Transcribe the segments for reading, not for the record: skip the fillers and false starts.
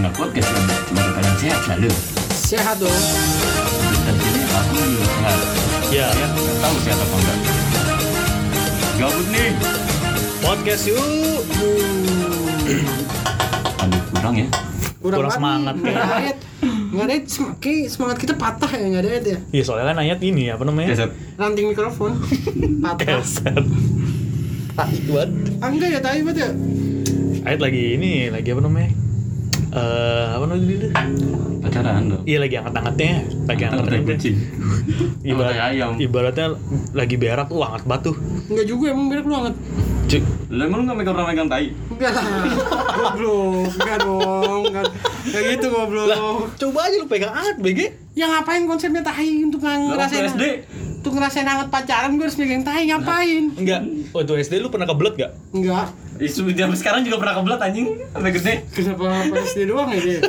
mendengar podcast yang menurut kalian sehat selalu. Sehat dong. Dan sini aku juga sehat. Ya. Saya nggak tahu sehat apa enggak. Gabut nih. Podcast yuk. Aduh kurang ya. Kurang semangat. Ayat. Nggak ada kayak semangat kita patah ya, nggak ada ya. Iya soalnya kan ayat ini apa namanya? Keset. Ranting mikrofon. Patah. Keset. Tai buat. Enggak ya tai buat ya. Ayat lagi ini, lagi apa namanya? Pacaran dong. Iya lagi angkat-angkatnya, lagi angkat kucing. Ibaratnya lagi berak tuh angkat batu. Enggak juga emang berak lu angkat. Cek. Lah emang lu enggak megang tai? Enggak lah. Goblok, enggak dong. Enggak gitu goblok. Coba aja lu pegang angkat BG. Ya ngapain konsepnya tai untuk ngerasain SD? Untuk ngerasain angkat pacaran gue harus megang tai ngapain? Enggak. Waktu SD lu pernah kebelet enggak? Enggak. Isu dia sekarang juga pernah kebelet anjing sampai gede. Kenapa PSD doang ya dia?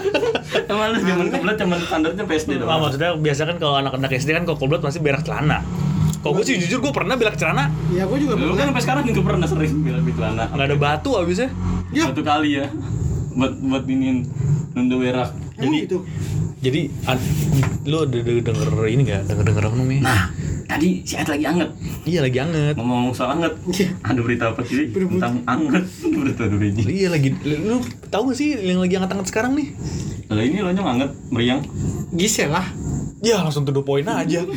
Sama lu zaman kebelet zaman standarnya PSD doang. Maksudnya biasa kan kalau anak-anak SD kan kalau kebelet masih berak celana. Kalau gue sih jujur gue pernah berak celana. Iya gue juga pernah. Lu kan sampai sekarang juga pernah sering berak celana. Enggak ada batu abisnya. Ya. Satu kali ya. Buat ini nunda berak. Jadi itu. Jadi lu denger ini enggak? Denger apa namanya? Nah. Tadi si Ed lagi anget. Iya lagi anget. Ngomong soal anget. Ada berita apa sih tentang anget? Berita ini. Iya lagi. Lu tahu gak sih yang lagi anget-anget sekarang nih? Lah ini lo nyong anget meriang. Gisel lah. Ya langsung to the point aja.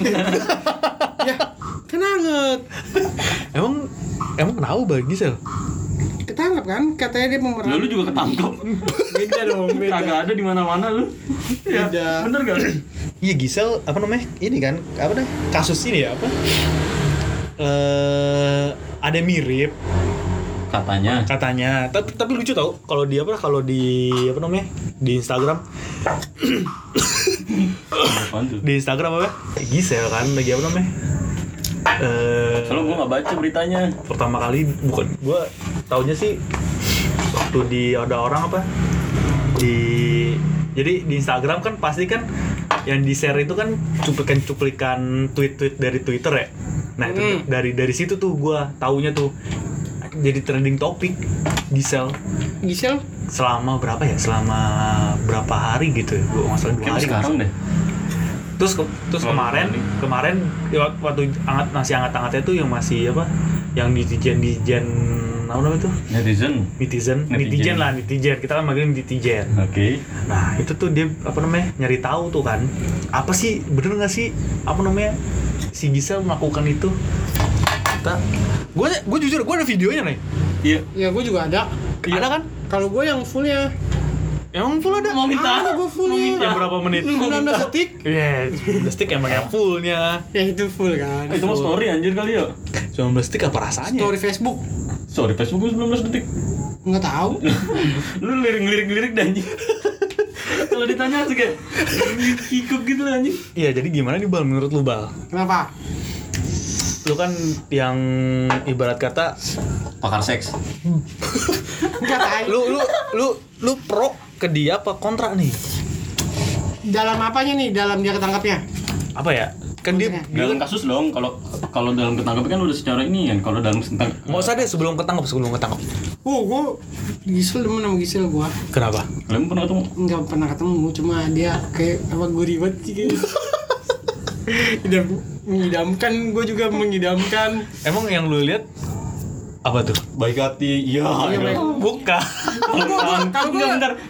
Ya kan anget. Emang kenapa bagi Gisel? Ketangkap kan? Katanya dia pemeran. Lalu juga ketangkap. Beda dong. Beda. Kagak ada di mana-mana lu. Ya, beda. Bener gak? Iya Gisel apa namanya? Ini kan apa dah? Kasus ini ya apa? Ada mirip katanya. Tapi lucu tau kalau dia apa? Kalau di apa namanya? Di Instagram. Di Instagram apa? Gisel kan lagi apa namanya? Soalnya gue gak baca beritanya. Pertama kali bukan gue taunya sih waktu di ada orang apa di jadi di Instagram kan pasti kan yang di share itu kan cuplikan tweet dari Twitter ya. Nah itu dari situ tuh gue taunya tuh jadi trending topik Gisel selama berapa hari gitu ya gue nggak salah 2 hari sekarang deh. Terus kemarin waktu hangat-hangatnya tuh yang masih apa? Yang netizen apa namanya tuh? Netizen. Kita kan manggilnya netizen. Oke. Nah, itu tuh dia apa namanya? Nyari tahu tuh kan. Apa sih bener enggak sih apa namanya? Si Gisel melakukan itu? Gue jujur gue ada videonya nih. Iya. Iya, gue juga ada. Iya. Ada kan? Kalau gue yang fullnya emang full ada? Mau minta? Gue full ya. Berapa menit? 19 detik? Iya, 19 detik emang yang fullnya. Ya itu full kan. Itu mah story anjir kali ya. 19 detik apa rasanya? Story Facebook gue 19 detik. Enggak tahu. Lu lirik-lirik dah anjir. Kalau ditanya sih kayak kikuk gitu lah anjir. Iya, jadi gimana nih Bal menurut lu Bal? Kenapa? Lu kan yang ibarat kata pakar seks. Lu pro ke dia apa kontra nih? Dalam apanya nih? Dalam dia ketangkapnya? Apa ya? Kan dia dalam kasus dong. Kalau dalam ketangkap kan udah secara ini kan. Kalau dalam tentang nggak usah deh sebelum ketangkap. Gue Gisel demen sama Gisel gue. Kenapa? Kalian pernah ketemu? Nggak pernah ketemu. Cuma dia kayak apa gue ribet sih kayak. Mengidamkan. Gue juga mengidamkan. Emang yang lu lihat? Apa tuh? Baik hati, iya. Buka.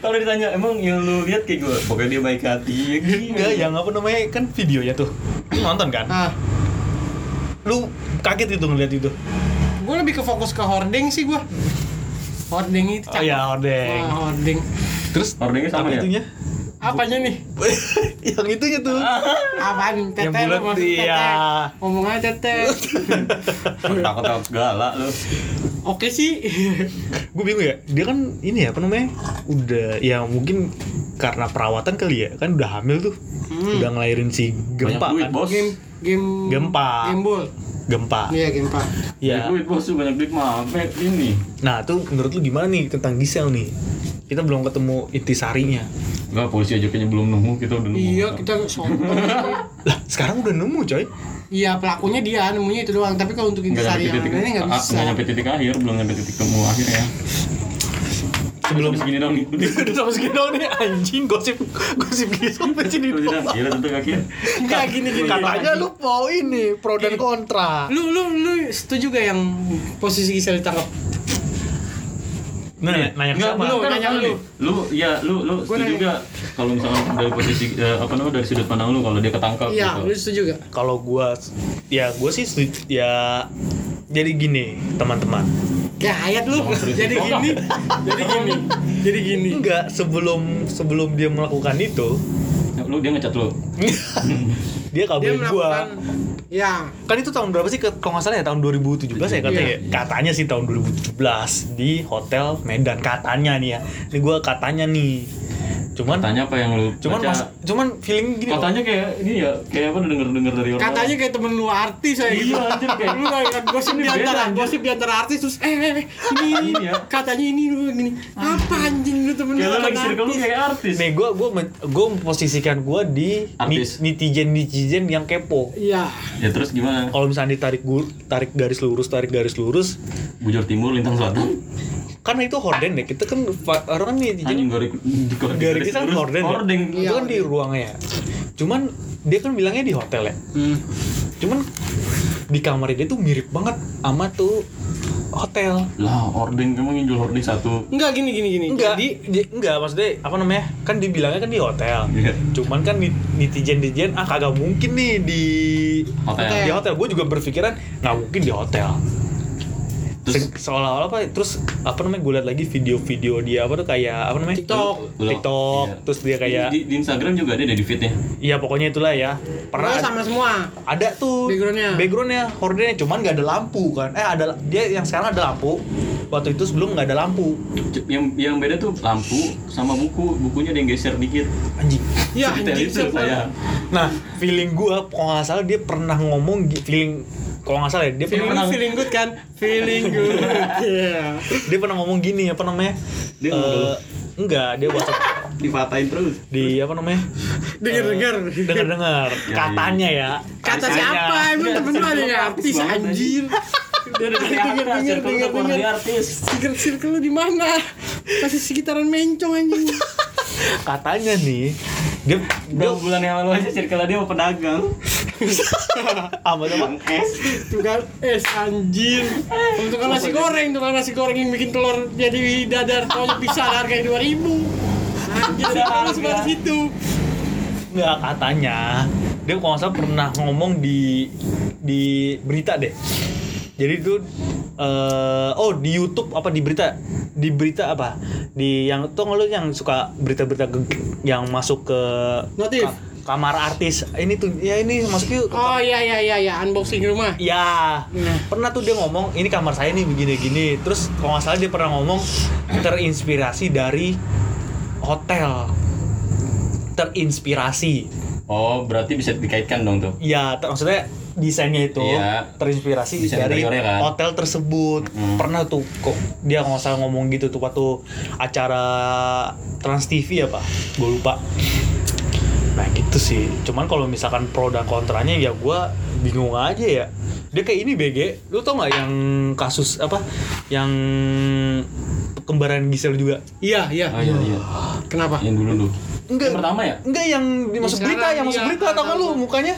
Kalau ditanya, emang yang lu lihat kayak gue? Pokoknya dia baik hati. Enggak, yang apa namanya, kan videonya tuh. Lu nonton kan? Lu kaget gitu ngeliat itu? Gue lebih ke fokus ke hording sih gue. Hording itu cakep. Oh iya, hording. Terus, hordingnya sama ya? Apanya nih? Yang itunya tuh. Apaan? Tete lu maksud tete. Ngomong aja tete. Takut-takut galak lu. Oke sih. Gue bingung ya. Dia kan ini ya apa namanya? Udah ya mungkin karena perawatan kali ya. Kan udah hamil tuh. Udah ngelahirin si Gempa banyak duit, kan. Bos. Gempa. Iya, Gempa. Ya. Duit bos tuh banyak duit mah sampai ini. Nah, tuh menurut lu gimana nih tentang Gisel nih? Kita belum ketemu intisarinya. Enggak, polisi aja kayaknya belum nemu, kita udah nemu. Iya, kita sombong. Lah, sekarang udah nemu, coy. Iya, pelakunya dia nemunya itu doang, tapi kalau untuk intisarinya enggak nyampe titik akhir, belum nyampe titik temu akhirnya. sebelum segini dong nih. Udah segini dong nih anjing gosip gitu sampai sini. Gila tentu kakinya. Enggak gini katanya lu mau ini pro dan kontra. Lu setuju gak yang posisi Gisel ditangkap? Nanya sama lu setuju juga kalau misalnya dari posisi dari sudut pandang lu kalau dia ketangkap gitu. Iya, lu setuju gak? Kalau gua sih setuju ya. Jadi gini, teman-teman. Ya hayat lu. Jadi gini. Enggak, sebelum dia melakukan itu, lu dia ngecat lu. Dia kabarin gua. Ya, kan itu tahun berapa sih? Kalau nggak salah ya tahun 2017 ya katanya. Iya. Katanya sih tahun 2017 di hotel Medan katanya nih ya. Ini gua katanya nih. Cuman katanya apa yang lu? Cuman feeling gini. Katanya loh. Kayak ini ya, kayak apa denger dari orang. Katanya kayak temen lu artis aja. Iya anjir kayak lu kan gosip di antara artis terus ini ya. Katanya ini lu gini. Apa anjing lu temen lu? Kayak lagi circle lu kayak artis. Nih gua posisikan gua di netizen yang kepo. Iya. Ya terus gimana? Kalau misalnya ditarik tarik garis lurus. Bujur timur lintang selatan. Karena itu horden ya, kita kan orang kan netizen dari kita kan horden ya. Itu kan di ruangnya ya. Cuman dia kan bilangnya di hotel ya. Cuman di kamar dia tuh mirip banget sama tuh hotel. Lah, horden emang nginjul horden satu. Enggak gini. Enggak. Jadi enggak maksudnya apa namanya? Kan dibilangnya kan di hotel. Yeah. Cuman kan netizen kagak mungkin nih di hotel. Di hotel gue juga berpikiran enggak mungkin di hotel. Terus seolah-olah apa? Terus apa namanya? Gue liat lagi video-video dia apa tuh kayak apa namanya? TikTok. Iya. Terus dia kayak di Instagram juga ada di feed-nya. Iya, pokoknya itulah ya. Pernah sama semua. Ada tuh background-nya hordennya cuman enggak ada lampu kan. Ada dia yang sekarang ada lampu. Waktu itu sebelum enggak ada lampu. Yang beda tuh lampu sama bukunya ada yang geser dikit. Anjing. Iya, itu saya. Nah, feeling gua kalau enggak salah dia pernah ngomong feeling kalau nggak salah ya, dia pernah feeling good kan, feeling good. Yeah. Dia pernah ngomong gini apa namanya? Dia enggak, dia WhatsApp dipatahin terus. Di apa namanya? Dengar-dengar. Katanya ya. Kata siapa? Emang teman-teman ya artis anjir. Dia dengar artis. Circle lu di mana? Masih sekitaran Mencong anjing. Katanya nih, dia berapa bulan yang lalu aja circle dia mau pedagang. Abang es tukang es anjir. Tukang nasi goreng yang bikin telur jadi dadar telur pisah harganya 2.000. Anjir kalau seperti situ. Enggak katanya. Dia kalau enggak salah pernah ngomong di berita deh. Jadi itu di YouTube apa di berita apa? Di yang tong lu yang suka berita-berita yang masuk ke notif. Kamar artis ini tuh ya ini masuk yuk. Oh iya unboxing rumah. Ya. Pernah tuh dia ngomong ini kamar saya nih begini-gini. Terus kalau enggak salah dia pernah ngomong terinspirasi dari hotel. Oh, berarti bisa dikaitkan dong tuh. Iya, maksudnya desainnya itu ya, terinspirasi dari kan? Hotel tersebut. Pernah tuh kok dia enggak salah ngomong gitu tuh waktu acara Trans TV apa? Gua lupa. Nah gitu sih, cuman kalau misalkan pro dan kontranya ya gue bingung aja ya. Dia kayak ini BG, lu tau gak yang kasus apa, yang kembaran Gisel juga? Iya. Kenapa? Yang dulu enggak, yang pertama ya? Enggak, yang dimasuk berita, yang masuk berita tau gak lu mukanya?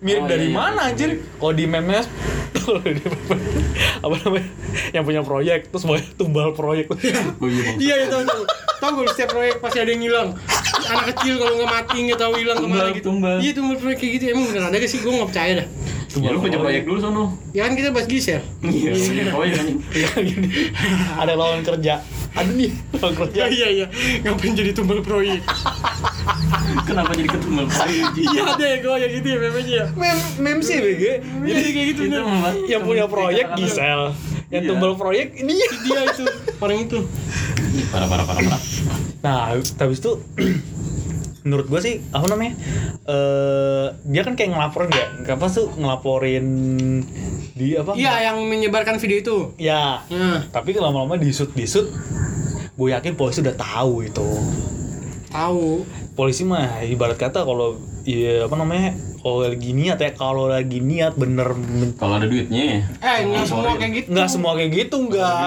Mirip dari mana anjir? Kalau di meme-nya apa namanya? Yang punya proyek, terus banyak tumbal proyek. Iya, tau gak setiap proyek pasti ada yang hilang. Anak kecil kalau nggak mati nggak tahu hilang kemana gitu. Iya tumbal proyek kayak gitu emang beneran ada gak sih? Gue nggak percaya dah. Ya lu punya proyek dulu sono. Ya kan kita bahas Gisel. Iya. Oh iya. Ada lawan kerja. Ada nih lawan kerja. Iya. Ngapain jadi tumbal proyek? Kenapa jadi ketumbal proyek? Iya ada ya gue yang gitu ya memangnya ya. Mem sih BG. Jadi kayak gitu bener. Yang punya proyek Gisel. Yang tumbal proyek ini dia itu. Orang itu. Parah. Nah, habis itu menurut gue sih apa namanya? Dia kan kayak ngelaporin ya. Kenapa tuh ngelaporin di apa? Iya, yang menyebarkan video itu. Ya. Tapi lama-lama disut. Gue yakin polisi udah tahu itu. Tahu. Polisi mah ibarat kata kalau ya apa namanya? Kalau lagi niat bener kalau ada duitnya. Enggak semua kayak gitu. Enggak semua kayak gitu, enggak.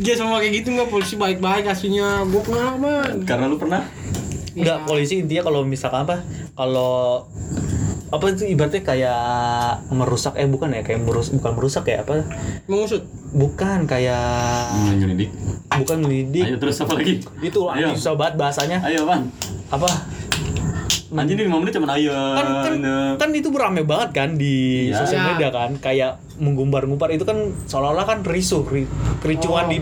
Dia sama kayak gitu nggak, polisi baik-baik aslinya, gue pernah man. Karena lu pernah? Nggak ya. Polisi intinya kalau misalkan kalau apa itu ibaratnya kayak merusak mengusut bukan kayak menyelidik bukan mendidik. Ayo terus apa lagi itu ayo. Susah banget bahasanya ayo man apa anjir nih 5 menit cuman ayo kan itu rame banget kan di sosial media kan kayak menggumbar-gumpar itu kan seolah-olah kan kericuan di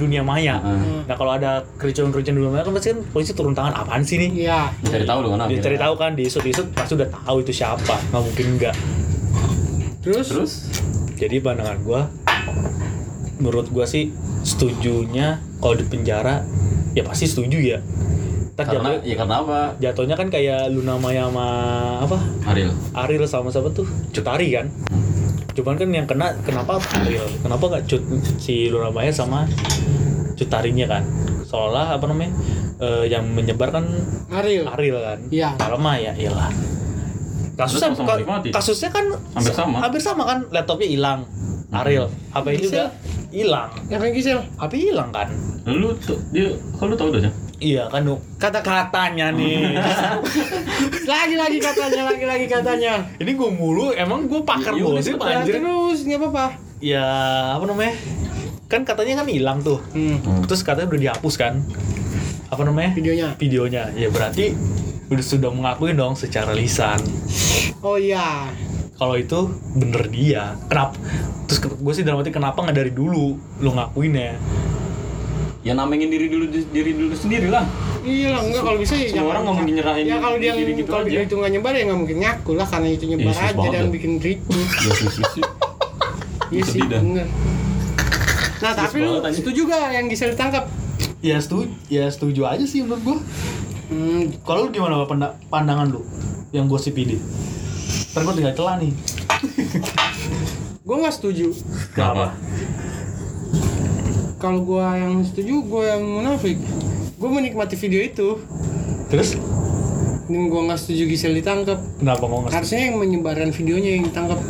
dunia maya. Nah kalau ada kericuan-kericuan di dunia maya kan pasti kan polisi turun tangan apaan sih nih? Iya. Cari tahu dong. Dia cari tahu kan diisut-isut pasti udah tahu itu siapa, nggak mungkin enggak. Terus? Jadi pandangan gua, menurut gua sih setujunya kalau di penjara ya pasti setuju ya. Karena, jatuh, ya karena apa? Jatuhnya kan kayak Luna Maya sama apa? Ariel sama siapa tuh? Cut Ari kan? Cuman kan yang kena, kenapa Ariel? Kenapa gak Cut si Luna Maya sama Cut Arinya kan? Seolah yang menyebar kan Ariel kan? Iya Palma ya, iyalah kasusnya kan hampir sama kan? Laptopnya hilang Ariel, HP juga hilang ya kan Gisel? HP hilang kan? Lu tuh, dia, kalau lu tau udah ya? Iya kan dong, kata-katanya nih. lagi katanya. Ini gue mulu, emang gue pakar gosip anjir. Terus, gak apa-apa. Ya, kan katanya kan hilang tuh. Terus katanya udah dihapus kan. Videonya. Ya berarti udah sudah mengakui dong secara lisan. Oh iya. Kalau itu bener dia. Kenapa? Terus gue sih dalam hati kenapa gak dari dulu lu ngakuinnya? Ya namengin diri dulu sendiri lah. Iya lah, enggak kalau bisa ya semua orang nggak mungkin nyerahin ya, kalau dia gitu kalau aja. Dia itu nggak nyebar ya nggak mungkin ngaku lah karena itu nyebar aja dan bikin ricu. Iya sih, bener. Nah tapi lu setuju gak yang bisa ditangkap? Ya setuju aja sih menurut gua. Kalau lu gimana pandangan lu yang gosipin deh? Ntar gua tinggal celah nih. Gua nggak setuju. Kenapa? Kalau gue yang setuju, gue yang munafik. Gue menikmati video itu. Terus? Dan gue gak setuju Gisel ditangkap. Kenapa mau gak setuju? Harusnya yang menyebaran videonya yang ditangkap.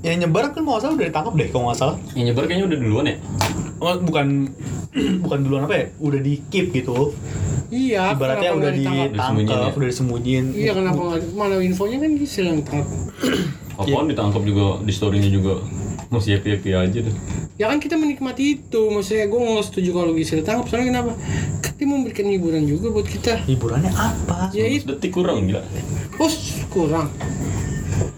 Yang nyebar kan kalau gak salah udah ditangkap deh kalau gak salah. Yang nyebar kayaknya udah duluan ya? Bukan duluan apa ya? Udah di keep gitu. Iya, ibaratnya udah ditangkap, udah disembunyiin. Iya kenapa gak? Mana infonya kan Gisel yang ditangkap. Apaan ditangkap juga, di story-nya juga. Masih happy-happy aja deh. Ya kan kita menikmati itu, maksudnya gue nggak setuju kalau Gisel ditangkap. Soalnya kenapa? Kita memberikan hiburan juga buat kita. Hiburannya apa? Ya itu detik kurang gila. Kurang.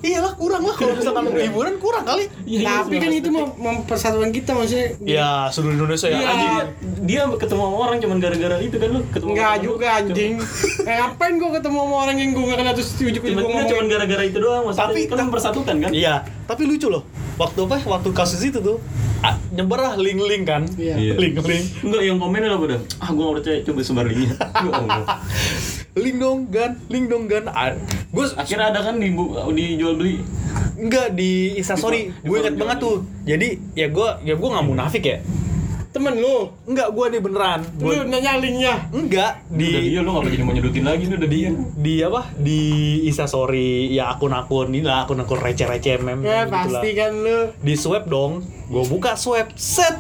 Iyalah kurang lah kalau misalkan hiburan kurang kali. Ya, tapi kan itu mempersatukan kita maksudnya. Ya seluruh Indonesia ya. Dia ketemu orang cuman gara-gara itu kan lu ketemu. Enggak juga anjing. Ngapain gua ketemu sama orang yang gua enggak kenal terus tiba-tiba gua cuman gara-gara itu doang maksudnya. Tapi kan mempersatukan kan? Iya. Tapi lucu loh. Waktu kasus itu tuh. Nyebar lah link-link kan? Iya. Link-link. Enggak yang komen lah pada. Gua enggak percaya, coba sebar linknya. Link dong gan. Gus akhirnya ada kan dijual beli. Enggak di Instastory. Gue inget banget tuh. Jadi ya gue enggak munafik ya. Temen lu? Enggak, gue nih beneran. Lu nanya linknya? Enggak. Udah dia lu enggak jadi mau nyedutin lagi nih udah dia. Di Instastory ya akun-akun receh-receh meme. Ya pasti kan lu. Di swipe dong. Gue buka swipe set.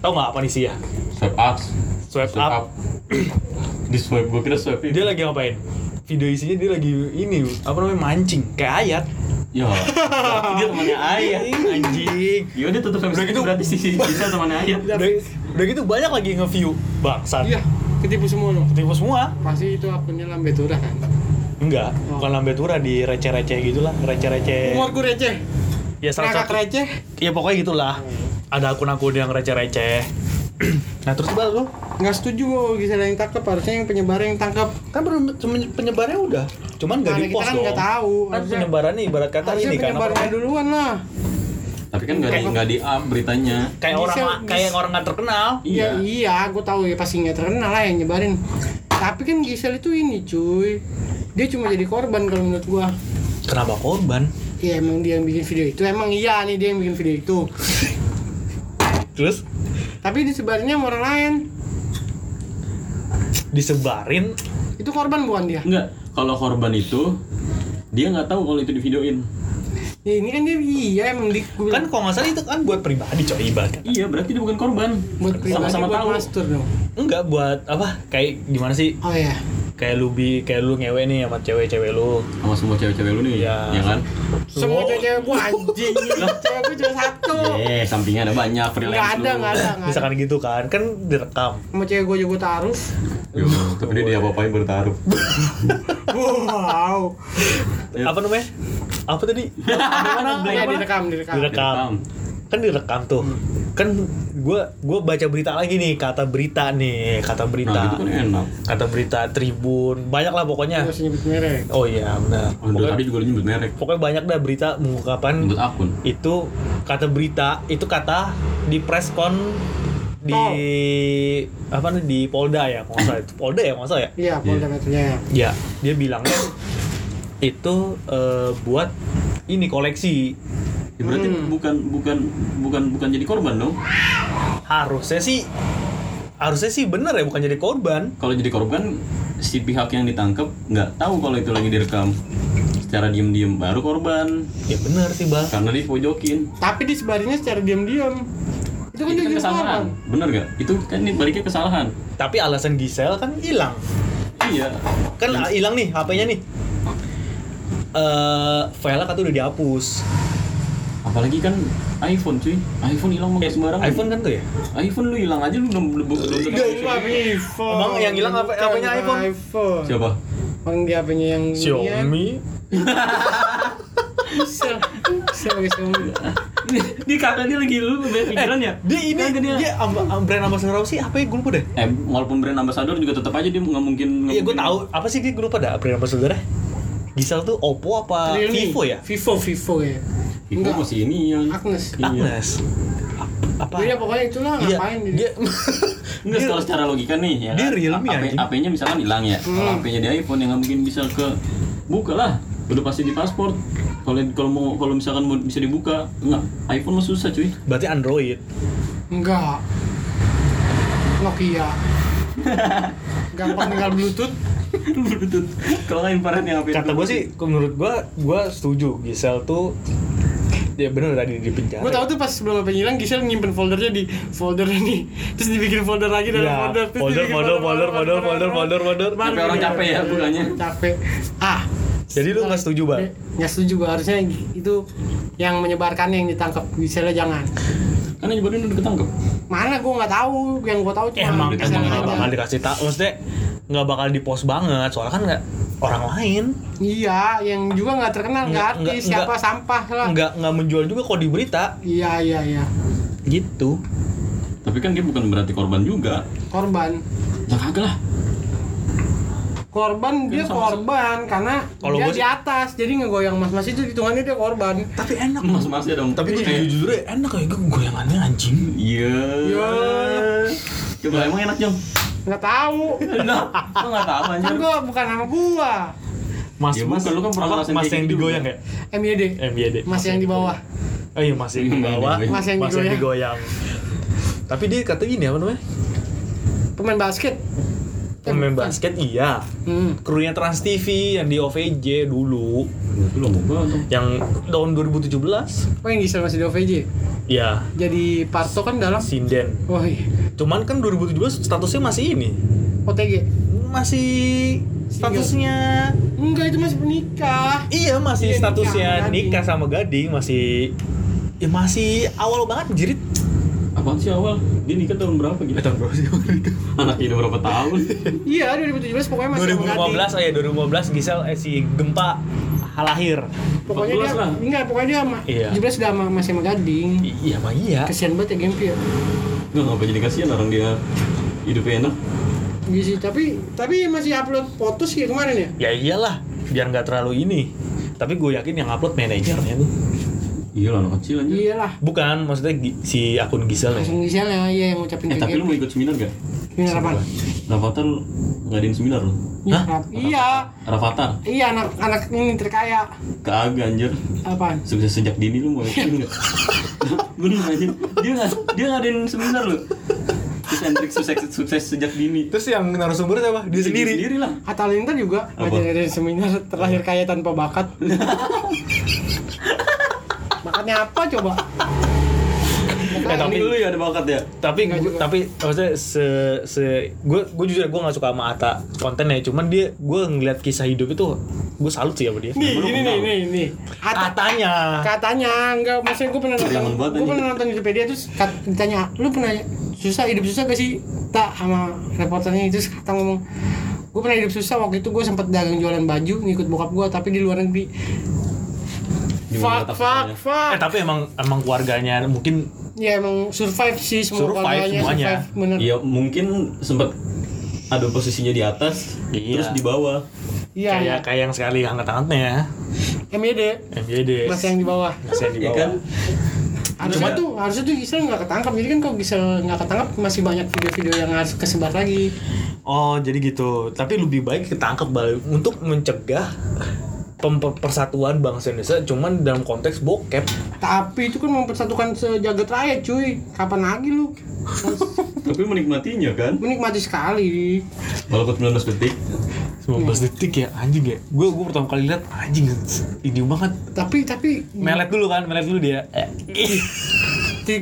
Tahu enggak apa nih ya? Swipe up. Di swipe gue kira swipe. Dia lagi ngapain? Video isinya dia lagi mancing kayak ayat. Ya, dia temannya ayat anjing. Ya udah tutup sampai gitu berarti sisi kita temannya ayat. Udah gitu banyak lagi nge-view bangsat. Iya, ketipu semua. Pasti itu akunnya Lambe Tura kan? Enggak, bukan Lambe Tura di receh-receh gitulah, receh-receh. Umur gue receh. Ya kakak receh. Ya pokoknya gitulah. Ada akun-akun yang receh-receh. Nah terus bal lo nggak setuju kalau Gisel yang tangkap, harusnya yang penyebar yang tangkap kan. Penyebarnya udah cuman nggak di post dong, nggak tahu kan penyebarannya ibarat kata ini kan penyebarannya duluan lah tapi kan nggak di up beritanya kayak orang nggak terkenal. Iya gue tahu ya pasti nggak terkenal lah yang nyebarin, tapi kan Gisel itu ini cuy, dia cuma jadi korban kalau menurut gue. Kenapa korban? Ya emang dia yang bikin video itu, dia yang bikin video itu. Terus tapi disebarinnya sama orang lain. Disebarin? Itu korban bukan dia? Enggak, kalau korban itu dia nggak tahu kalau itu divideoin. Ya ini kan dia iya emang di kan kalau nggak salah itu kan buat pribadi coy ibarat. Iya berarti dia bukan korban. Buat pribadi, sama-sama buat tahu. Master dong. Enggak buat apa? Kayak gimana sih? Oh iya. Kayak lu ngewe nih sama cewek-cewek lu. Sama semua cewek-cewek lu nih. Iya ya kan? Semua cewek gua anjing. Cewek gua cuma satu. Eh, sampingnya ada banyak freelance. Enggak ada. Misalkan gitu kan direkam. Sama cewek gua juga taruh. Yo, tapi dia apa-apain bertaruh. Wow. Apa namanya? Apa tadi? Iya direkam. Kan direkam tuh. Kan gue baca berita lagi nih, kata berita. Nah, gitu kan kata berita Tribun, banyak lah pokoknya. Harus nyebut merek. Oh iya, benar. Pokoknya tadi juga nyebut merek. Pokoknya banyak dah berita mengungkapkan akun. Itu kata berita, itu kata di preskon di Polda ya, kalau salah itu. Polda ya, kalau salah ya? Iya, Polda katanya. Iya, dia bilangnya itu buat ini koleksi. Ya berarti bukan jadi korban dong. Harusnya sih benar ya bukan jadi korban. Kalau jadi korban si pihak yang ditangkap nggak tahu kalau itu lagi direkam. Secara diam-diam baru korban. Ya benar sih bang. Karena dipojokin. Tapi disebarinnya secara diam-diam. Itu kan jadi kesalahan. Benar nggak? Itu kan baliknya kesalahan. Tapi alasan Gisel kan hilang. Iya. Kan hilang nih HP-nya nih. File-nya kata udah dihapus. Apalagi kan iPhone cuy, iPhone hilang pakai sembarangan. iPhone kan tuh ya? iPhone lu hilang aja lu belum. Enggak iPhone. Bang yang hilang apanya iPhone? Siapa? Bang dia apanya yang Xiaomi. Xiaomi. Ini kakak dia lagi lu pikiran ya? Dia ini dia brand ambassador sih apa ya gue lupa deh. Walaupun brand ambassador juga tetap aja dia enggak mungkin. Iya gue tahu, apa sih dia gue lupa dah brand ambassador-nya. Gisel tuh Oppo apa Vivo ya? Vivo ya. Itu masih ini yang Agnes. Apa? Dia pokoknya itulah ngapain dia. Enggak kalau secara logika nih ya. Dia Realme ya. HP-nya misalkan hilang ya. Kalau HP-nya di iPhone yang enggak mungkin bisa ke buka lah. Udah pasti di paspor. Kalau misalkan mau bisa dibuka, enggak. iPhone mah susah cuy. Berarti Android. Enggak. Nokia. Gampang tinggal Bluetooth. Kalau nggak infrared yang apa? Kata gue sih, menurut gue setuju. Gisel tuh, ya bener tadi di penjara. Gue tau tuh pas sebelum apa hilang, Gisel nyimpen foldernya di folder ini, terus dibikin folder lagi dalam folder. Folder. Tapi orang capek ya bukannya? Capek. Ah, jadi lu nggak setuju bang? Nggak setuju gue, harusnya itu yang menyebarkan yang ditangkap. Giselnya jangan. Karena nyebarin udah ketangkep. Mana gue nggak tahu, yang gue tahu cuma emang dikasih tahu, maksudnya nggak bakal di post banget soalnya kan nggak orang lain. Iya, yang juga nggak terkenal, nggak artis, siapa sampah lah. Nggak menjual juga kok di berita. Iya. Gitu. Tapi kan dia bukan berarti korban juga. Korban. Ya kagak lah. Korban dia korban karena kalau dia di atas, jadi ngegoyang mas-mas itu hitungannya dia korban. Tapi enak mas-masnya dong. Tapi jujur enak kayak goyangannya anjing. Iya. Coba emang enak jam. Nggak tahu. Lo nggak tahu anjir. Kan gue bukan nama gue. Mas, lu kan pernah ngerasain mas yang digoyang ya? MYD. Mas yang di bawah. Oh iya, mas yang di bawah. Mas yang digoyang. Tapi dia kata gini apa namanya? Pemain basket iya. Krunya Trans TV yang di OVJ dulu. Yang tahun 2017. Oh yang Gisel masih di OVJ? Iya. Jadi Parto kan dalam sinden. Oh iya. Cuman kan 2017 statusnya masih ini. OTG. Masih statusnya enggak, itu masih menikah. Iya, masih dia statusnya nikah sama gading, masih ya masih awal banget jerit. Apaan sih awal? Dia nikah tahun berapa gitu? Tahun berapa sih? Anaknya udah berapa tahun? Iya, 2017 pokoknya masih 2015. Oh ya, 2015 Gisel si Gempa lahir. Pokoknya dia lah. Enggak, pokoknya dia sama. Iya. 17 udah masih sama gading. Iya, mah iya. Kasihan banget ya Gempi ya. Enggak ngapa jadi kasihan orang dia hidupnya enak. Iya sih, tapi masih upload foto sih kemarin ya? Ya iyalah, biar enggak terlalu ini. Tapi gue yakin yang upload manajernya tuh. Iyalah anak kecil aja. Iyalah. Bukan, maksudnya si akun Gisel ya. Akun Gisel ya, iya yang ngucapin kayak. Tapi lu mau ikut seminar enggak? Seminar apa? Rafathar ngadain seminar lu. Hah? Iya. Rafathar. Iya, anak ini terkaya. Kagak anjir. Apaan? Sukses sejak dini lu mau ikut enggak? Bener aja. Dia ngadain seminar lu. Sentrik sukses sejak dini. Terus yang narasumber siapa? Dia sendiri lah. Atalinta juga ngadain seminar terlahir kaya tanpa bakat. bakatnya apa coba? Tapi dulu ya ada bakat ya. Tapi maksudnya gue jujur gue enggak suka sama Atta kontennya, cuman dia gue ngeliat kisah hidup itu gue salut sih sama dia. Ini. Katanya enggak, maksudnya gue pernah nonton Wikipedia terus ditanya, "Lu pernah hidup susah gak sih?" Tak sama reporternya itu kata ngomong, "Gue pernah hidup susah, waktu itu gue sempet dagang jualan baju ngikut bokap gue tapi di luar negeri." Fuck. Tapi emang keluarganya mungkin ya emang survive sih semua keluarganya. Iya, mungkin sempat ada posisinya di atas, iya. Terus di bawah. Iya. Kayak yang sekali hangat-hangatnya. MYD. Masih yang di bawah. Iya kan? Harusnya tuh Gisel nggak ketangkap, jadi kan kalau Gisel nggak ketangkap masih banyak video-video yang harus kesebar lagi. Oh jadi gitu, tapi lebih baik ketangkap balik untuk mencegah persatuan bangsa Indonesia, cuman dalam konteks bokep. Tapi itu kan mempersatukan sejagat raya cuy, kapan lagi lu? Tapi menikmatinya kan? Menikmati sekali. Walaupun 19 detik. 19 detik ya anjing ya. Gue pertama kali lihat anjing ini banget. Tapi melet dulu dia. Di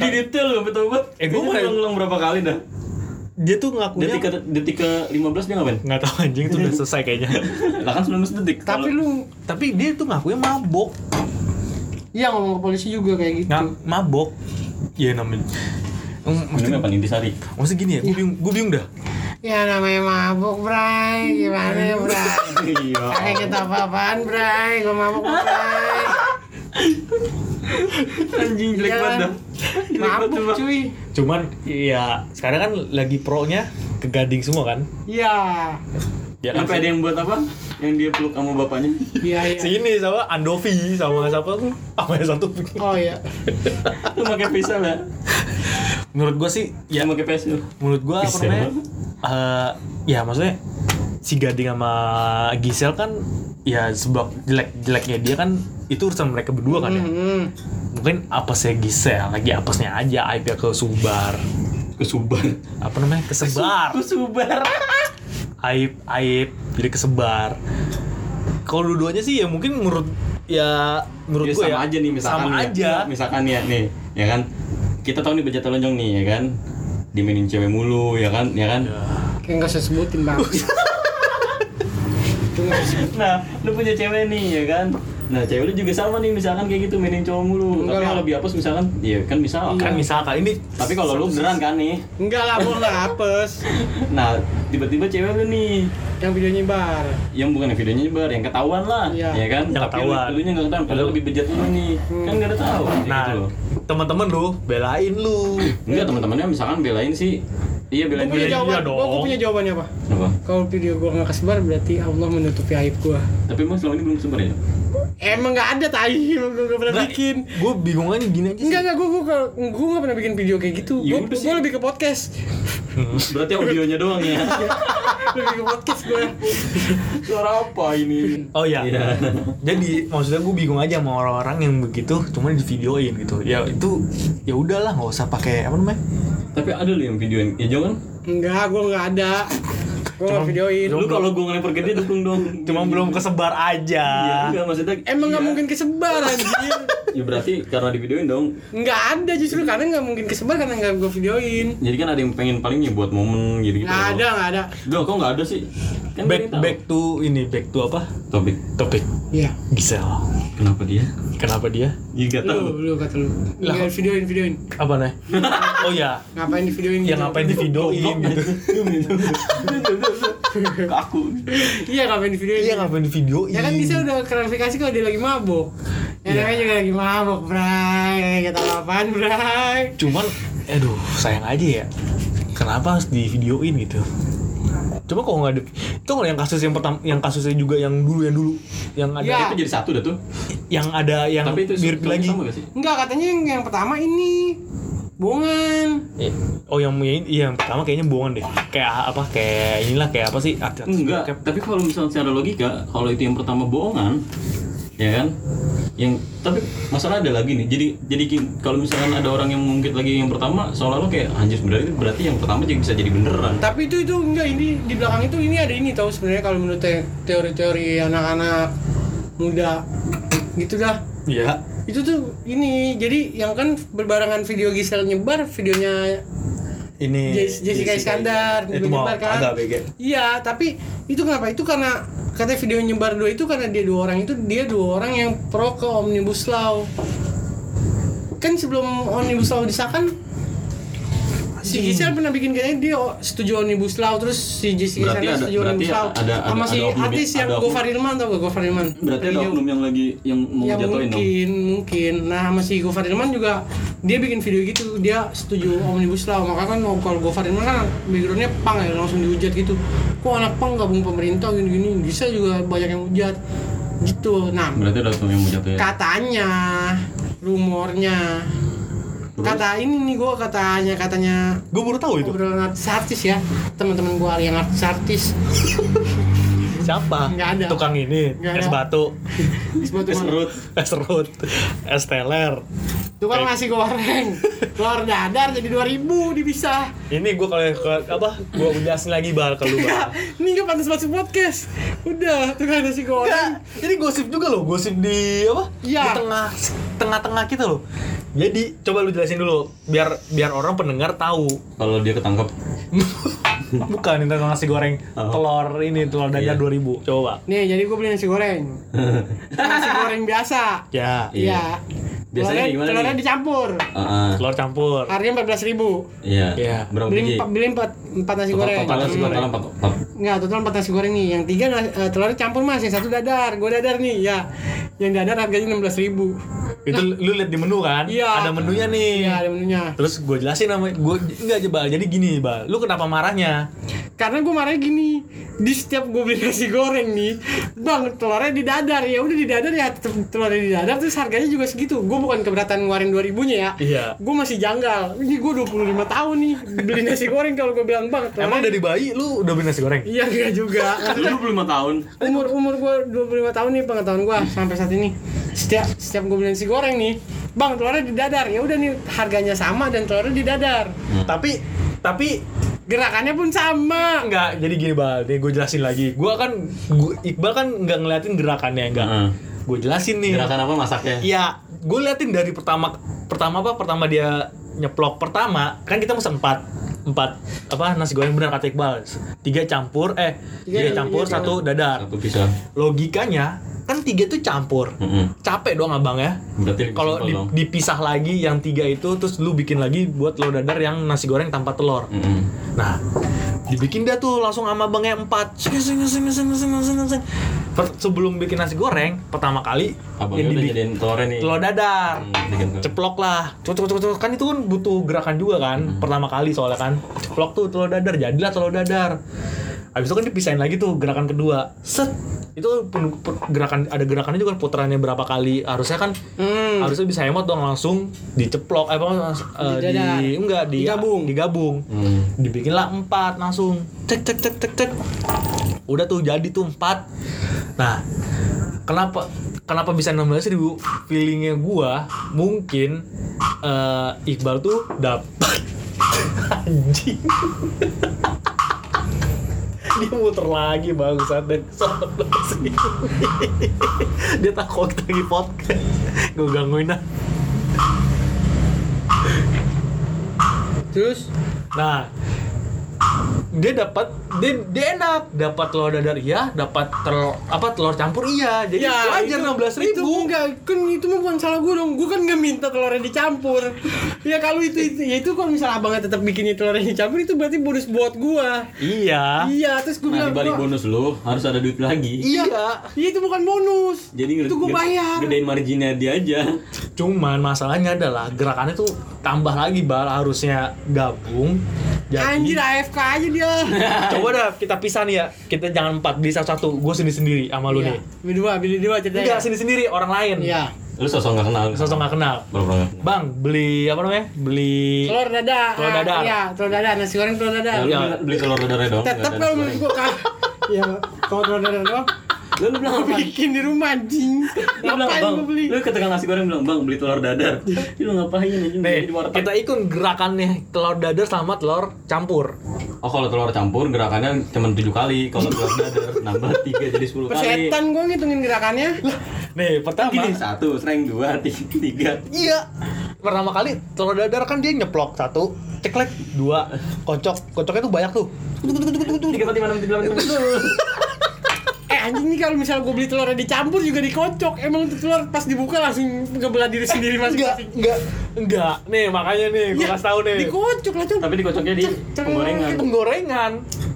detail betul. Gue mau ulang berapa kali dah. Dia tuh ngakunya detik ke 15 dia ngapain? Enggak tahu anjing itu udah selesai kayaknya. Lah kan 19 detik. Tapi dia tuh ngakunya mabok. Iya ngomong ke polisi juga kayak gitu. Mabok. Iya namanya. Maksudnya apa Intisari? Maksudnya gini ya, gue bingung dah. Ya namanya mabok, Bray. Gimana ya, Bray? Iya. Kayak kita apa-apaan, Bray. Gue mabok, Bray. Anjing jelek banget dah. Mabuk cuy. Cuman ya sekarang kan lagi pro-nya ke gading semua kan? Iya. Ya kan ada yang buat apa? Yang dia peluk sama bapaknya. Iya. Sini sama Andovi sama siapa tuh? Sama yang satu. Oh iya. Lu pakai pisau lah. Menurut gua sih ya pakai pisau. Menurut gua apa namanya? Ya maksudnya si gading sama Gisel kan ya sebab jeleknya dia kan itu urusan mereka berdua kan ya. Mungkin apesnya Gisel lagi apesnya aja aibnya kesubar apa namanya kesebar aib jadi kesebar. Kalau dua-duanya sih ya mungkin menurut gue sama ya, aja nih misalkan nih ya kan kita tahu nih bejat lonjong nih ya kan dimainin cewek mulu ya kan kayak nggak saya sebutin bang. Nah, lu punya cewek nih ya kan. Nah, cewek lu juga sama nih misalkan kayak gitu mainin cowok mulu. Tapi kalau lebih apes misalkan, ya kan misalkan ini. Tapi kalau lu beneran kan nih. Enggak lah, gua enggak apes. Nah, tiba-tiba cewek lu nih yang videonya nyebar. Yang bukan yang videonya nyebar, yang ketahuan lah. Ya kan? Yang tapi dulunya enggak ketahuan, padahal lebih bejat lu nih. Kan enggak ada tahu. Nah, gitu teman-teman lu belain lu. Enggak, teman-temannya misalkan belain sih. Iya belain dia dong. Gua punya jawabannya apa? Kalau video gua enggak kesebar berarti Allah menutupi aib gua. Tapi emang selama ini belum kesebar ya? Emang enggak ada tai, enggak pernah bikin. Gua bingung aja gini aja sih. Enggak gua enggak pernah bikin video kayak gitu. Gua lebih ke podcast. Berarti audionya doang ya. Lebih ke podcast gua. Suara apa ini? Oh iya. Yeah. Jadi maksudnya gua bingung aja sama orang-orang yang begitu cuma di videoin gitu. Ya itu ya udahlah enggak usah pakai apa namanya? Tapi ada lu yang videoin hijau kan? Enggak, gua enggak ada. Gua enggak videoin. Lu kalau gua ngelempar gede dukung dong. Cuma belum kesebar aja. Iya, enggak maksudnya. Emang enggak mungkin kesebar anjir. Ya berarti karena di videoin dong. Enggak ada justru karena enggak mungkin kesebar karena enggak gua videoin. Jadi kan ada yang pengen palingnya buat momen gitu-gitu. Enggak ada. Loh, kok enggak ada sih? Kan back to apa? Topik. Iya. Gisel. Kenapa dia? Ya gak tau. Lu kata lu. Enggak videoin. Apa nih? Oh iya. Ngapain di videoin? Ya ngapain di videoin gitu. Aku. Iya ngapain di videoin. Ya kan bisa udah klarifikasi kalau dia lagi mabok. Ya namanya juga lagi mabok, Bray. Kata apaan, Bray? Cuman aduh, sayang aja ya. Kenapa harus di videoin gitu? Coba kalau nggak ada itu kalau yang kasus yang pertama yang kasusnya juga yang dulu yang ada ya. Itu jadi satu dah tuh yang ada yang mirip lagi nggak katanya yang pertama ini bohongan yang pertama kayaknya bohongan deh kayak apa sih enggak kayak... Tapi kalau misalnya secara logika kalau itu yang pertama bohongan ya kan yang tapi masalah ada lagi nih jadi kalau misalkan ada orang yang mungkin lagi yang pertama seolah-olah kayak anjir sebenarnya itu berarti yang pertama juga bisa jadi beneran tapi itu enggak ini di belakang itu ini ada ini tahu sebenarnya kalau menurut teori-teori anak-anak muda gitu dah iya Itu tuh ini, jadi yang kan berbarengan video Gisel nyebar, videonya ini Jessica Iskandar itu nyebar kan. Iya, tapi itu kenapa? Itu karena katanya video nyebar dua itu karena dia dua orang yang pro ke Omnibus Law. Kan sebelum Omnibus Law disahkan si Gisel pernah bikin kayaknya dia setuju Omnibus Law, terus si Jessica Iskandar setuju Omnibus Law sama si artis yang Gofar Hilman, tau gak Gofar Hilman? Berarti ada oknum yang lagi yang mau ya, jatuhin dong? Mungkin nah sama si Gofar Hilman juga dia bikin video gitu, dia setuju Omnibus Law, maka kan kalau Gofar Hilman kan backgroundnya pang ya, langsung dihujat gitu, kok anak pang gabung pemerintah gini-gini, Gisel juga banyak yang hujat gitu. Nah berarti ada oknum yang mau jatuhin? Katanya, rumornya. Kata ini nih gue katanya gue baru tahu itu artis ya, teman-teman gue yang artis siapa? Nggak ada tukang ini, nggak es ada. Batu es serut es teler, tukang nasi goreng telur dadar jadi 2.000 dipisah. Ini gue kalau apa gue jelasin lagi bakal keluar ini gak pantas masuk podcast, udah tukang nasi goreng. Ini gosip juga loh, gosip di apa ya. Di tengah-tengah kita loh. Jadi coba lu jelasin dulu biar orang pendengar tahu kalau dia ketangkap. Bukan ini tentang nasi goreng, telur ini telur dadar 2.000. Coba. Nih, jadi gue beli nasi goreng. Nasi goreng biasa. Ya. Iya. Biasanya gimana? Telurnya dicampur. Telur campur. Harganya 14.000. Iya. Beli 4 nasi goreng. Enggak, total 4 nasi goreng nih. Yang 3 telurnya campur Mas, yang 1 dadar. Gue dadar nih, ya. Yang dadar harganya 16.000. Itu lu lihat di menu kan? Iya. Ada menunya nih. Iya, ada menunya. Terus gue jelasin sama gue enggak aja Bal. Jadi gini, Bal. Lu kenapa marahnya? Karena gue marahnya gini. Di setiap gue beli nasi goreng nih, Bang, telurnya di dadar. Ya udah di dadar ya, telurnya di dadar terus harganya juga segitu. Gue bukan keberatan ngeluarin 2.000-nya ya. Iya. Gue masih janggal. Ini gue 25 tahun nih beli nasi goreng kalau gue bilang, Bang. Emang dari bayi lu udah beli nasi goreng? Iya, enggak juga. Karena 25 tahun. Umur gue 25 tahun nih pengetahuan gue sampai saat ini. Setiap gue beli nasi goreng nih, Bang, telurnya di dadar. Ya udah nih harganya sama dan telurnya di dadar. Tapi gerakannya pun sama. Enggak, jadi gini Bal, nih gue jelasin lagi. Iqbal kan enggak ngeliatin gerakannya enggak. Gue jelasin nih. Gerakan apa masaknya? Iya, gue liatin dari pertama dia nyeplok pertama, kan kita mesen 4 apa nasi goreng benar kata Iqbal. 3 campur 1 dadar. 1 pisah. Logikanya kan 3 itu campur. Capek doang abang ya. Kalau dipisah lagi yang 3 itu terus lu bikin lagi buat telur dadar yang nasi goreng tanpa telur. Nah, dibikin dia tuh langsung sama abangnya 4. Sebelum bikin nasi goreng pertama kali abangnya udah jadiin telur dadar. Ceplok lah. Ceplok kan itu kan butuh gerakan juga kan. Pertama kali soalnya kan. Ceplok tuh telur dadar, jadilah telur dadar. Habis itu kan dipisahin lagi tuh gerakan kedua. Set. Itu gerakannya juga putarannya berapa kali. Harusnya kan harusnya bisa hemat dong, langsung diceplok digabung. Dibikinlah 4 langsung. Cek. Udah tuh jadi tuh 4. Nah, kenapa bisa 16.000? Feelingnya gua mungkin Iqbal tuh dapat anjing. Dia muter lagi bangsat dan kesel sih. Dia takut lagi podcast. Gue gangguin lah. Terus, nah dia dapat telur dadar iya, dapat telur campur iya. Jadi ya, wajar 16.000. Itu enggak, kan itu mah bukan salah gue dong. Gue kan enggak minta telurnya dicampur. Ya kalau itu ya itu kalau misalnya abangnya tetap bikin telurnya dicampur itu berarti bonus buat gue. Iya. Iya, terus gue bilang dibalik bonus lu harus ada duit lagi. Iya, itu bukan bonus. Jadi itu gue bayar. Gedein marginnya dia aja. Cuman masalahnya adalah gerakannya tuh tambah lagi Bal, harusnya gabung. Jadi, anjir AFK aja dia. Coba dah kita pisah nih ya. Kita jangan 4 beli satu-satu. Gue sendiri-sendiri sama lu nih. Beli dua ceritanya. Enggak sendiri-sendiri orang lain. Iya. Lu sosok enggak kenal. Bang, beli apa namanya? Beli telur dadar. Iya, telur dadar, nasi goreng telur dadar. Ya, beli telur dadarnya dong. Tetep kalau menurut gua kan. Iya, telur dadar dong. Lu bilang bikin di rumah anjing. Ngapain lu beli? Lu ketekan nasi goreng bilang, "Bang, beli telur dadar." Lu ngapain anjing? Kita ikut gerakannya telur dadar sama telur campur. Oh, kalau telur campur gerakannya cuma 7 kali, kalau telur dadar nambah 3 jadi 10 kali. Persetan gua ngitungin gerakannya. Nih pertama ini 1, sering 2, 3. Iya. Pertama kali telur dadar kan dia nyeplok 1, ceklek 2, kocoknya tuh banyak tuh. Anjing nih kalau misal gue beli telurnya dicampur juga dikocok. Emang tuh telur pas dibuka langsung ngebelah diri sendiri masing-masing. Enggak. Nih makanya nih gue kasih tahu nih. Dikocok lah tuh. Tapi dikocoknya di penggorengan. Penggorengan.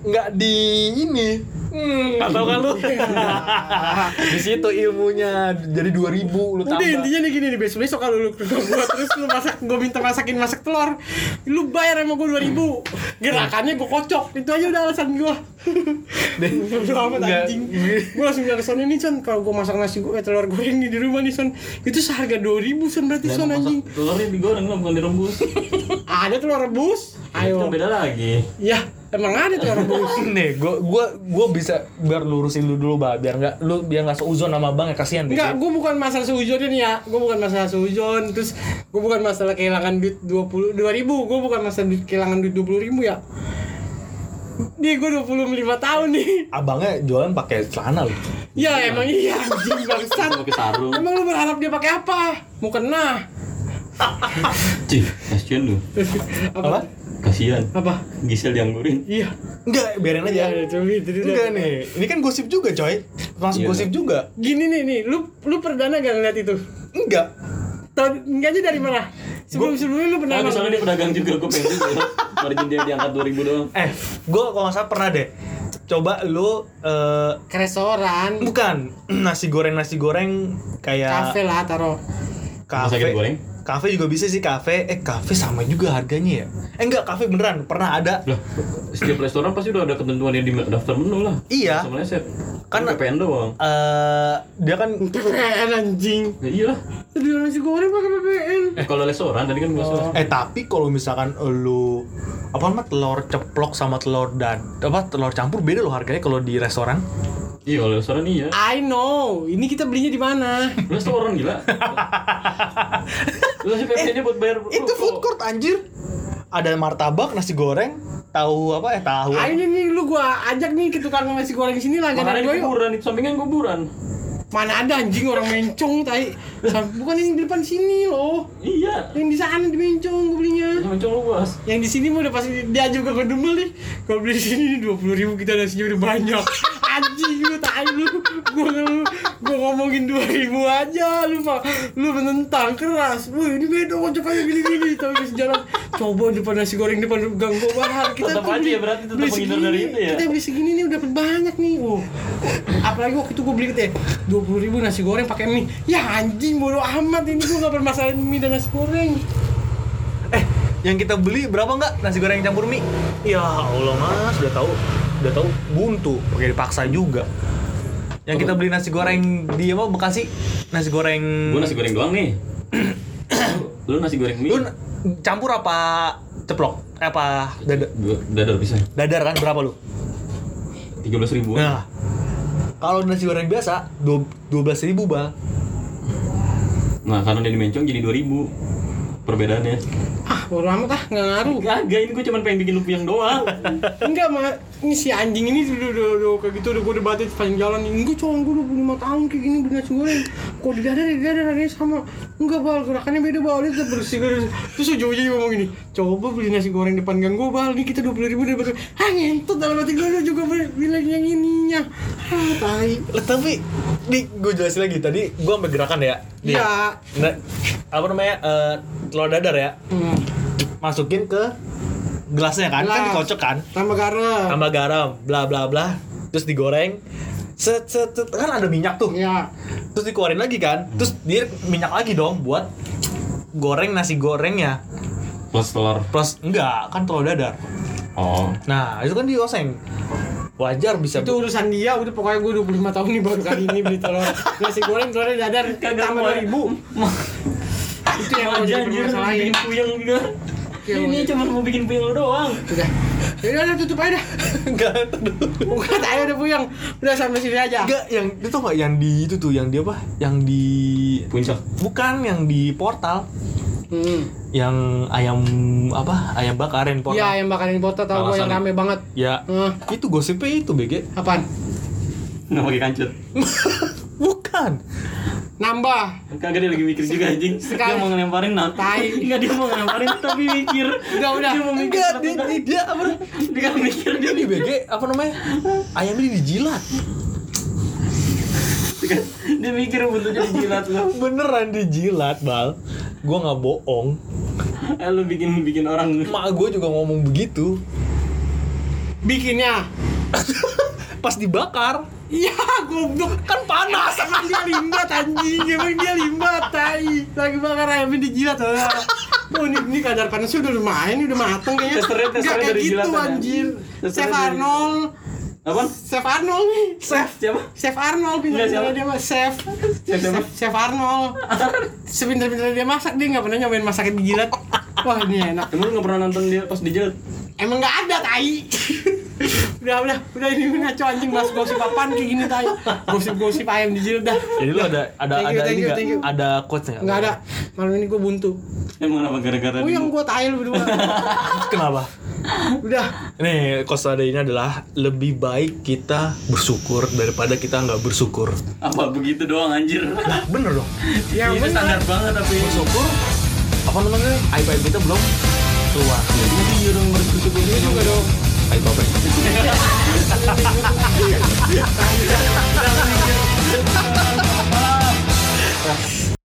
Enggak di ini. Enggak tahu kan lu. Di situ ilmunya jadi 2000 lu tambah. Udah intinya nih gini nih, besok kalau lu buat terus lu masak, gue minta masak telur. Lu bayar sama gue 2000. Gerakannya gue kocok. Itu aja udah alasan gue. Udah amat anjing. Gue langsung bilang Son, ini Son kalau gue masak nasi telur goreng nih di rumah nih Son, itu seharga 2000 Son berarti Son anjing. Telurnya digoreng lah bukan direbus. Ada telur rebus? Ayo. Itu beda lagi. Ya, emang ada telur rebus. Nih, gue bisa biar lurusin lu dulu bah, biar enggak seuzon sama Bang ya, kasihan. Enggak, gue bukan masalah seuzonin ya. Gue bukan masalah seuzon, terus gue bukan masalah kehilangan duit 20.000. Gue bukan masalah kehilangan duit 20.000 ya. Nih gue 25 tahun nih. Abangnya jualan pakai celana loh. Ya emang iya anjing bangsat. Emang lu berharap dia pakai apa? Mau kena. Cih, kasihan lu. Apa? Kasihan. Apa? Gisel dianggurin. Iya. Enggak, biarin aja. Enggak nih. Ini kan gosip juga, coy. Masuk gosip juga. Gini nih, lu perdana gak ngeliat itu? Enggak. Tahu enggak aja dari mana? Sebelum-sebelumnya lu pernah. Soalnya dia pedagang juga, gue pengen juga. Margin dia diangkat 2000 doang. Gue kalau nggak salah pernah deh. Coba lu ke restoran. Bukan nasi goreng kayak. Kafe lah taro. Kafe goreng. Kafe juga bisa sih kafe. Kafe sama juga harganya ya. Enggak kafe beneran pernah ada. Loh, setiap restoran pasti udah ada ketentuannya di daftar menu lah. Iya. Meleset. Kan PPN doang. Dia kan PPN anjing. Ya iyalah. Tadi nasi goreng pakai PPN. Kalau restoran tadi kan biasa. Tapi kalau misalkan lu telur ceplok sama telur telur campur beda loh harganya kalau di restoran. Iya, kalau restoran iya. I know. Ini kita belinya di mana? Restoran gila. Lu sih PPN-nya buat bayar. Itu food court anjir. Ada martabak, nasi goreng, tahu. Ah ini lu gua ajak nih ke tukang nasi goreng sini lah, jangan gua. Kuburan itu sampingan kuburan. Mana ada anjing orang mencong tai. Bukan yang di depan sini loh. Iya. Yang di sana di mencong gua belinya. Mencong lu bos. Yang di sini mah udah pasti dia juga gua demel nih. Kalau beli di sini 20.000 kita nasinya udah banyak. Anjing lu tai lu. Gua ngomongin 2.000 aja lu menentang keras. Lu ini beda kok coba gini-gini tapi sejalan. Coba depan nasi goreng depan gang gua bahar kita tetap aja ya berarti tetap menghindar dari itu ya. Kita beli segini nih udah banyak nih. Oh. Apalagi waktu itu gua beli teh 20.000 nasi goreng pakai mie. Ya anjing bodoh amat ini gua enggak bermasalahin mie dan nasi goreng. Yang kita beli berapa enggak nasi goreng campur mie? Ya Allah Mas, udah tahu buntu pakai dipaksa juga. Yang kita beli nasi goreng di apa Bekasi? Nasi goreng. Gua nasi goreng doang nih. Lu nasi goreng mie. Lu campur apa ceplok? Apa dadar bisa? Dadar kan berapa lu? 13.000. Nah. Kalau nasi goreng biasa 12.000, Bang. Nah, karena dia dimencong jadi 2.000 perbedaannya. Bodo amat ah, gak ngaruh. Gak, ini gue cuma pengen bikin lupiang doang. Enggak, ini si anjing ini udah kayak gitu, udah gue debatin sepanjang jalan. Enggak, cowok gue 25 tahun kayak gini beli nasi goreng. Kok di dadar harganya sama. Enggak, Bal, gerakannya beda, Bal, dia tetap bersih. Terus ujung-ujungnya ngomong gini, coba beli nasi goreng depan gang gue, Bal, ini kita 20.000 dari batas. Hah, ngentot, dalam hati gue juga bilang yang ininya. Hah, tai. Tapi, gue jelasin lagi, tadi gue sampe gerakan ya? Iya. Telur dadar ya? Masukin ke gelasnya kan dikocok kan, tambah garam bla bla bla, terus digoreng set kan ada minyak tuh ya. Terus dikeluarin lagi kan, terus dia minyak lagi dong buat goreng nasi gorengnya plus telur plus enggak kan telur dadar. Oh nah itu kan dioseng wajar bisa itu urusan dia udah pokoknya gue 25 tahun nih baru kali ini beli telur nasi goreng telur dadar tambah 2.000 itu yang wajar bikin puyeng juga. Ini cuma mau bikin puyeng lo doang. Udah. Yaudah tutup aja dah. Enggak tutup. Bukan aja udah puyeng. Udah sampai sini aja. Enggak, yang itu tau gak yang di itu tuh yang di apa? Yang di Puncak. Bukan yang di portal. Yang ayam apa? Ayam bakar yang portal. Iya, ayam bakar yang portal tau gue yang rame banget. Ya. Itu gosipnya itu BG. Apaan? Enggak pakai kancut. Bukan. nambah. Kagak, dia lagi mikir juga anjing. Dia mau ngelemparin nantai. Enggak, dia mau ngelemparin tapi mikir. Udah. Dia mau mikir. Dia apa? Dia mikir dia di BG apa namanya? Ayamnya dijilat. Dia mikir bentuknya dijilat loh. Beneran dijilat, Bal. Gua enggak bohong. Lu bikin orang. Mak gua juga ngomong begitu. Bikinnya pas dibakar. Iya, goblok kan panas. Emang dia limbat anjing, emang dia limbat tai. Lagi bakar ayam dijilat. Oh, ini kadar panas udah lumayan, udah mateng kayaknya. Testernya dari jilatan. Gitu anjir. Chef Arnold. Apa? Chef Arnold nih. Chef siapa? Chef Arnold pinter-pinter dia masak. Chef Arnold. Sepinter-pinter dia masak, dia enggak pernah nyobain masakan dijilat. Wah, ini enak. Lu enggak pernah nonton dia pas dijilat? Emang enggak ada tai. Udah ini ngaco anjing, bahas gosip apaan kayak gini tai. Gosip ayam dijilat dah. Jadi lu ada ada quotes enggak? Enggak ada. Malam ini gua buntu. Emang kenapa gara-gara ini? Yang gua tai lu berdua. Kenapa? Udah. Nih, quotes ada ini adalah lebih baik kita bersyukur daripada kita enggak bersyukur. Apa begitu doang anjir? Nah, bener dong. Ya, ini standar banget tapi bersyukur. Apa namanya? Aib-aib kita belum keluar. Jadi orang bersyukur ini juga dong. I love it.